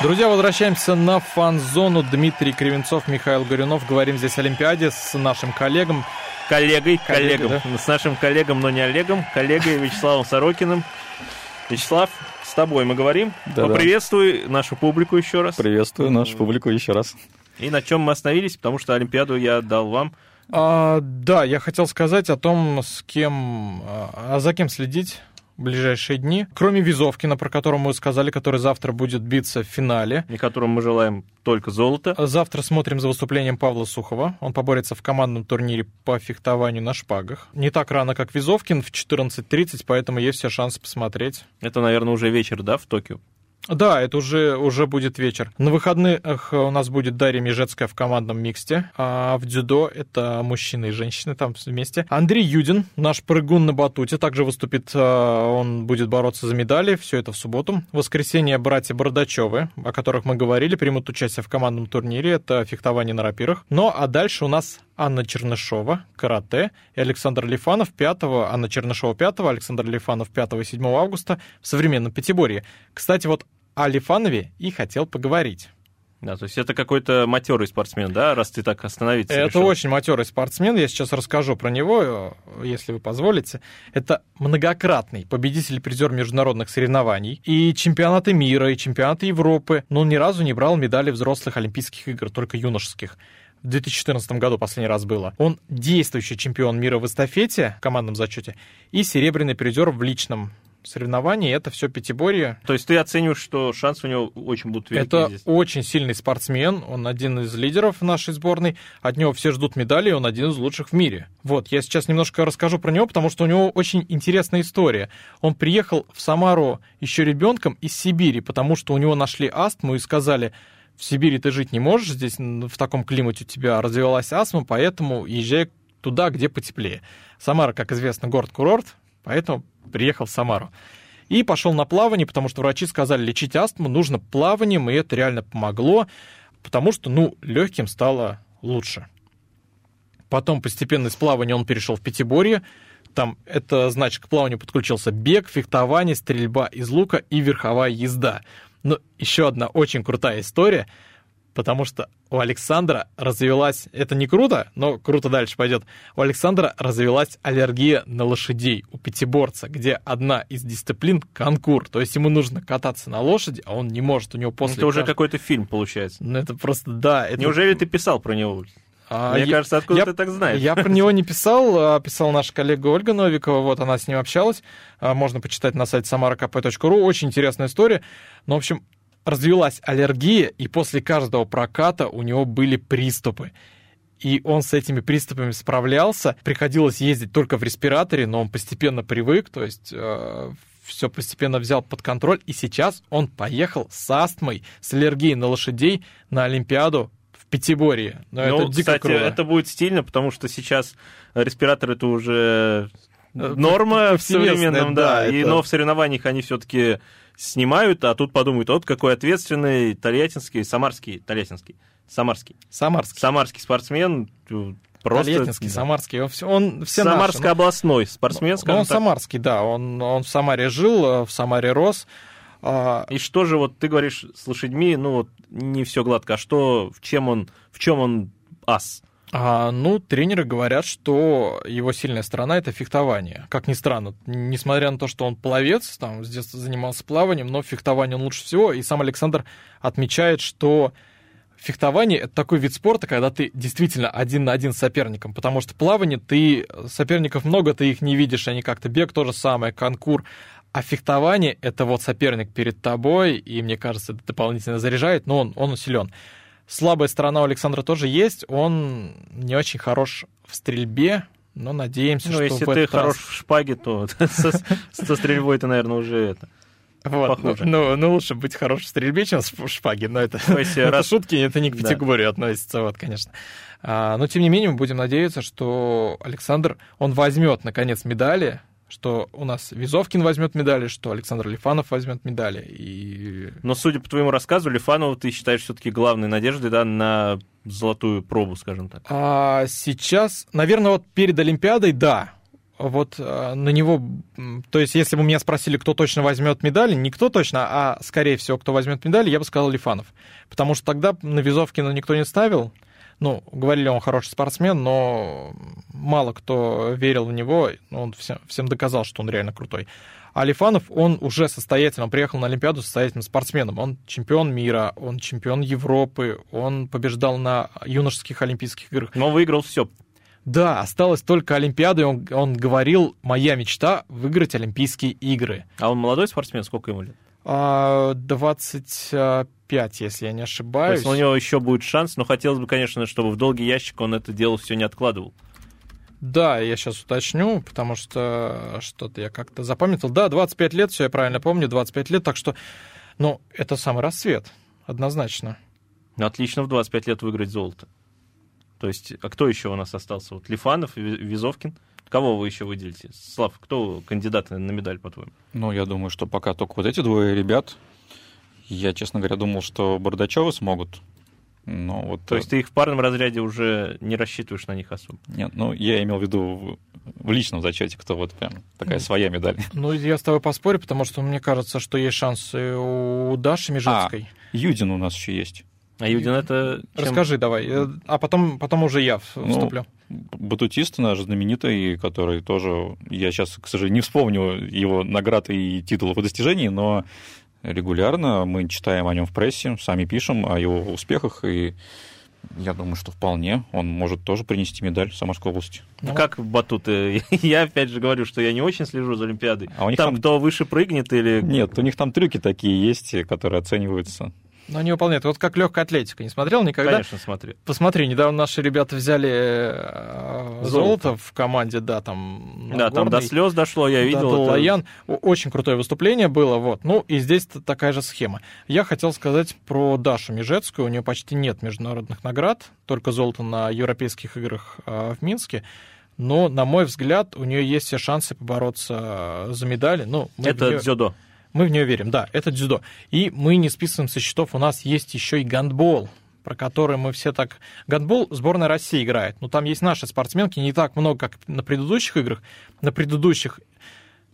Друзья, возвращаемся на фан-зону. Дмитрий Кривенцов, Михаил Горюнов. Говорим здесь о Олимпиаде с нашим коллегом. Коллегой, да? С нашим коллегом, но не Олегом. Коллегой Вячеславом Сорокиным. Вячеслав, с тобой мы говорим. Да-да. Поприветствуй нашу публику еще раз. Приветствую нашу публику еще раз. И на чем мы остановились, потому что Олимпиаду я дал вам. Да, я хотел сказать о том, за кем следить в ближайшие дни. Кроме Визовкина, про которого мы сказали, который завтра будет биться в финале. И которому мы желаем только золота. Завтра смотрим за выступлением Павла Сухова. Он поборется в командном турнире по фехтованию на шпагах. Не так рано, как Визовкин, в 14:30, поэтому есть все шансы посмотреть. Это, наверное, уже вечер, да, в Токио? Да, это уже будет вечер. На выходных у нас будет Дарья Межецкая в командном миксте, а в дзюдо это мужчины и женщины там вместе. Андрей Юдин, наш прыгун на батуте, также выступит, он будет бороться за медали, все это в субботу. В воскресенье братья Бородачевы, о которых мы говорили, примут участие в командном турнире, это фехтование на рапирах. Ну, а дальше у нас Анна Чернышова, карате, и Александр Лифанов 5-го, Анна Чернышова 5-го, Александр Лифанов 5-го и 7 августа в современном пятиборье. Кстати, вот о Лифанове и хотел поговорить. Да, то есть это какой-то матерый спортсмен, да, раз ты так остановиться это решил? Это очень матерый спортсмен, я сейчас расскажу про него, если вы позволите. Это многократный победитель и призер международных соревнований, и чемпионаты мира, и чемпионаты Европы, но он ни разу не брал медали взрослых Олимпийских игр, только юношеских. В 2014 году последний раз было. Он действующий чемпион мира в эстафете, в командном зачете, и серебряный призер в личном соревнований, это все пятиборье. То есть ты оцениваешь, что шансы у него очень будут велики? Это здесь очень сильный спортсмен, он один из лидеров нашей сборной, от него все ждут медали, он один из лучших в мире. Вот, я сейчас немножко расскажу про него, потому что у него очень интересная история. Он приехал в Самару еще ребенком из Сибири, потому что у него нашли астму и сказали: в Сибири ты жить не можешь, здесь в таком климате у тебя развивалась астма, поэтому езжай туда, где потеплее. Самара, как известно, город-курорт, поэтому приехал в Самару. И пошел на плавание, потому что врачи сказали, лечить астму нужно плаванием, и это реально помогло, потому что, легким стало лучше. Потом постепенно из плавания он перешел в пятиборье. Там, это значит, к плаванию подключился бег, фехтование, стрельба из лука и верховая езда. Но еще одна очень крутая история, потому что у Александра развелась, это не круто, но круто дальше пойдет, у Александра развелась аллергия на лошадей у пятиборца, где одна из дисциплин — конкур, то есть ему нужно кататься на лошади, а он не может, у него после... Это уже какой-то фильм получается. Ну это просто, да. Это... Неужели ты писал про него? Мне кажется, откуда ты так знаешь? Я про него не писал, писала наша коллега Ольга Новикова, вот она с ним общалась, можно почитать на сайте samarakp.ru, очень интересная история, но, в общем, развилась аллергия, и после каждого проката у него были приступы. И он с этими приступами справлялся. Приходилось ездить только в респираторе, но он постепенно привык, то есть все постепенно взял под контроль. И сейчас он поехал с астмой, с аллергией на лошадей на Олимпиаду в пятиборье. Но это дико, кстати, круто. Это будет стильно, потому что сейчас респиратор — это уже норма в современном, да. Это... Но в соревнованиях они все-таки снимают, а тут подумают, вот какой ответственный самарский спортсмен. Просто... Тольяттинский, да. Самарский, он все Самарский наши, областной спортсмен, скажем так. Он самарский, да, он в Самаре жил, в Самаре рос. И что же, вот ты говоришь, с лошадьми, не все гладко, а что, в чем он ас? Тренеры говорят, что его сильная сторона — это фехтование. Как ни странно, несмотря на то, что он пловец, там, с детства занимался плаванием, но фехтование он лучше всего. И сам Александр отмечает, что фехтование — это такой вид спорта, когда ты действительно один на один с соперником, потому что плавание, ты соперников много, ты их не видишь, они как-то бег, то же самое, конкур. А фехтование — это вот соперник перед тобой, и, мне кажется, это дополнительно заряжает, но он силен. Слабая сторона у Александра тоже есть, он не очень хорош в стрельбе, но надеемся, что если ты хорош в шпаге, то со стрельбой это, наверное, уже похоже. Лучше быть хорош в стрельбе, чем в шпаге, но это шутки, это не к категории относится, вот, конечно. Но, тем не менее, мы будем надеяться, что Александр, он возьмет, наконец, медали, что у нас Визовкин возьмет медали, что Александр Лифанов возьмет медали. Но, судя по твоему рассказу, Лифанова ты считаешь все-таки главной надеждой, да, на золотую пробу, скажем так? Сейчас, наверное, вот перед Олимпиадой, да. Вот на него... То есть, если бы меня спросили, кто точно возьмет медали, не кто точно, а, скорее всего, кто возьмет медали, я бы сказал Лифанов. Потому что тогда на Визовкина никто не ставил. ну, говорили, он хороший спортсмен, но мало кто верил в него, он всем доказал, что он реально крутой. А Лифанов, он уже состоятельный, он приехал на Олимпиаду состоятельным спортсменом. Он чемпион мира, он чемпион Европы, он побеждал на юношеских Олимпийских играх. Но выиграл все. Да, осталась только Олимпиада, и он говорил, моя мечта — выиграть Олимпийские игры. А он молодой спортсмен? Сколько ему лет? 25, если я не ошибаюсь. То есть у него еще будет шанс, но хотелось бы, конечно, чтобы в долгий ящик он это дело все не откладывал. Да, я сейчас уточню, потому что что-то я как-то запомнил. Да, 25 лет, все я правильно помню, 25 лет, так что, ну, это самый рассвет, однозначно. Отлично в 25 лет выиграть золото. То есть, а кто еще у нас остался? Вот Лифанов, Визовкин. Кого вы еще выделите? Слав, кто кандидат на медаль, по-твоему? Ну, я думаю, что пока только вот эти двое ребят. Я, честно говоря, думал, что Бородачевы смогут. Но вот... То есть ты их в парном разряде уже не рассчитываешь на них особо? Нет, ну, я имел в виду в личном зачете, кто вот прям такая своя медаль. Ну, я с тобой поспорю, потому что мне кажется, что есть шансы у Даши Межецкой. А, Юдин у нас еще есть. А Юдин это... Чем? Расскажи давай, а потом уже я вступлю. Ну, батутист наш знаменитый, который тоже... Я сейчас, к сожалению, не вспомню его наград и титулов и достижений, но регулярно мы читаем о нем в прессе, сами пишем о его успехах, и я думаю, что вполне он может тоже принести медаль в Самарской области. Ну, как батуты? Я опять же говорю, что я не очень слежу за Олимпиадой. А у них там кто выше прыгнет или... Нет, у них там трюки такие есть, которые оцениваются... Но они выполняют. Вот как легкая атлетика. Не смотрел никогда? Конечно, смотрю. Посмотри, недавно наши ребята взяли золото в команде, да, там... Да, там до слез дошло, я видел. Это... Очень крутое выступление было, вот. Ну, и здесь такая же схема. Я хотел сказать про Дашу Межецкую. У нее почти нет международных наград, только золото на Европейских играх в Минске. Но, на мой взгляд, у нее есть все шансы побороться за медали. Ну, это дзюдо. Мы в нее верим, да, это дзюдо. И мы не списываем со счетов, у нас есть еще и гандбол, про который мы все так... Гандбол сборная России играет, но там есть наши спортсменки, не так много, как на предыдущих играх. На предыдущих...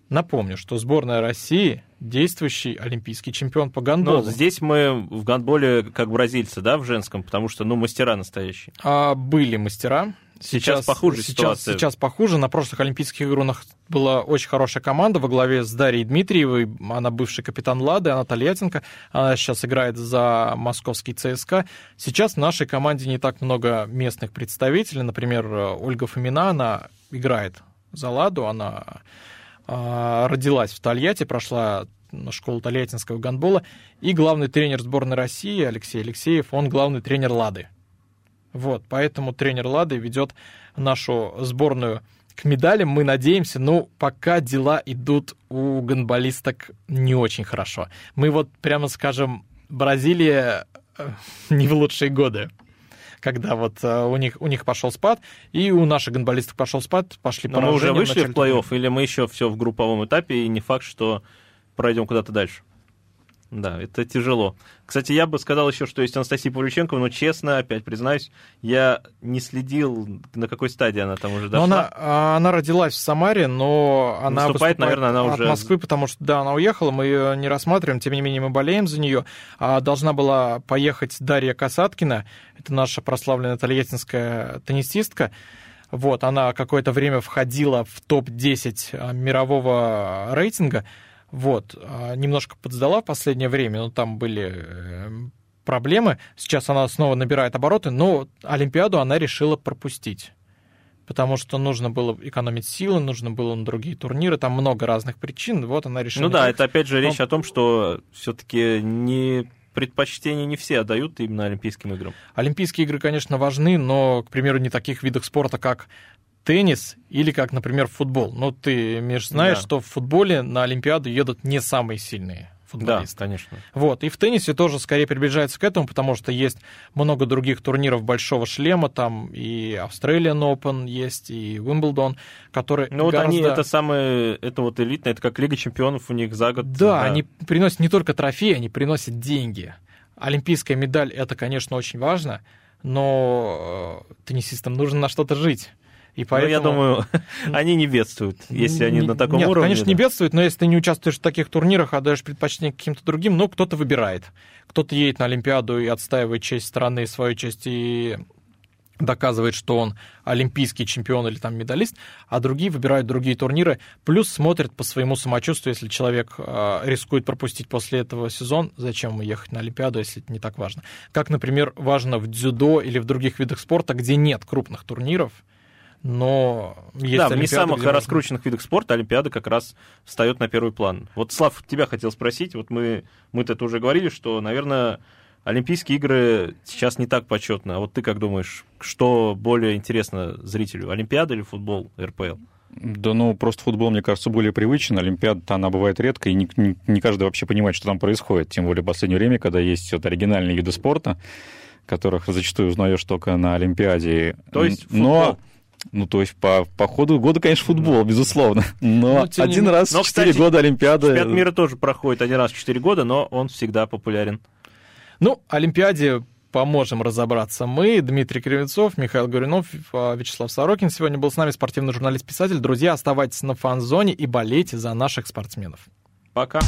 Напомню, что сборная России действующий олимпийский чемпион по гандболу. Но здесь мы в гандболе как бразильцы, да, в женском, потому что, ну, мастера настоящие. А были мастера. Сейчас похуже ситуация. Сейчас похуже. На прошлых Олимпийских играх была очень хорошая команда во главе с Дарьей Дмитриевой. Она бывший капитан Лады, она тольяттинка. Она сейчас играет за московский ЦСКА. Сейчас в нашей команде не так много местных представителей. Например, Ольга Фомина, она играет за Ладу. Она родилась в Тольятти, прошла школу тольяттинского гандбола. И главный тренер сборной России Алексей Алексеев, он главный тренер Лады. Вот, поэтому тренер Лады ведет нашу сборную к медалям, мы надеемся, но пока дела идут у гандболисток не очень хорошо. Мы вот, прямо скажем, Бразилия не в лучшие годы, когда вот у них пошел спад, и у наших гандболисток пошел спад, пошли поражения. Но мы уже вышли в плей-офф, или мы еще все в групповом этапе, и не факт, что пройдем куда-то дальше? Да, это тяжело. Кстати, я бы сказал еще, что есть Анастасия Павлюченкова, но честно, опять признаюсь, я не следил, на какой стадии она там уже дошла. Она родилась в Самаре, но она выступает, наверное, она уже... от Москвы, потому что, да, она уехала, мы ее не рассматриваем, тем не менее мы болеем за нее. Должна была поехать Дарья Касаткина, это наша прославленная тольяттинская теннисистка. Вот, она какое-то время входила в топ-10 мирового рейтинга. Вот, немножко подсдала в последнее время, но там были проблемы. Сейчас она снова набирает обороты, но Олимпиаду она решила пропустить, потому что нужно было экономить силы, нужно было на другие турниры, там много разных причин, вот она решила... Ну да, это опять же речь о том, что все-таки не... Предпочтение не все отдают именно Олимпийским играм. Олимпийские игры, конечно, важны, но, к примеру, не таких видах спорта, как... теннис или, как, например, футбол. Ну, ты, Миш, знаешь, да, что в футболе на Олимпиаду едут не самые сильные футболисты. Да, конечно. Вот. И в теннисе тоже скорее приближается к этому, потому что есть много других турниров большого шлема, там и Australian Open есть, и Wimbledon, которые... Ну, гораздо... вот они, это самое, это вот элитное, это как Лига чемпионов у них за год. Да, они приносят не только трофеи, они приносят деньги. Олимпийская медаль, это, конечно, очень важно, но теннисистам нужно на что-то жить. И поэтому... Ну, я думаю, они не бедствуют, если они на таком уровне. Конечно, да, не бедствуют, но если ты не участвуешь в таких турнирах, а даешь предпочтение каким-то другим, ну, кто-то выбирает. Кто-то едет на Олимпиаду и отстаивает честь страны, свою честь и доказывает, что он олимпийский чемпион или там медалист, а другие выбирают другие турниры, плюс смотрят по своему самочувствию, если человек рискует пропустить после этого сезон, зачем ему ехать на Олимпиаду, если это не так важно. Как, например, важно в дзюдо или в других видах спорта, где нет крупных турниров, но есть да, не самых раскрученных видах спорта Олимпиада как раз встает на первый план. Вот, Слав, тебя хотел спросить, вот мы-то это уже говорили, что, наверное, Олимпийские игры сейчас не так почетны. А вот ты как думаешь, что более интересно зрителю, Олимпиада или футбол, РПЛ? Да ну, просто футбол, мне кажется, более привычен. Олимпиада-то она бывает редко, и не каждый вообще понимает, что там происходит. Тем более в последнее время, когда есть вот оригинальные виды спорта, которых зачастую узнаешь только на Олимпиаде. То есть футбол? Но... Ну, то есть, по ходу года, конечно, футбол, безусловно. Но один раз в 4 года Олимпиада... Чемпионат мира тоже проходит один раз в 4 года, но он всегда популярен. Ну, Олимпиаде поможем разобраться мы. Дмитрий Кривенцов, Михаил Горюнов, Вячеслав Сорокин. Сегодня был с нами спортивный журналист-писатель. Друзья, оставайтесь на фан-зоне и болейте за наших спортсменов. Пока.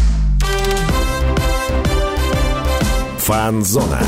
Фан-зона.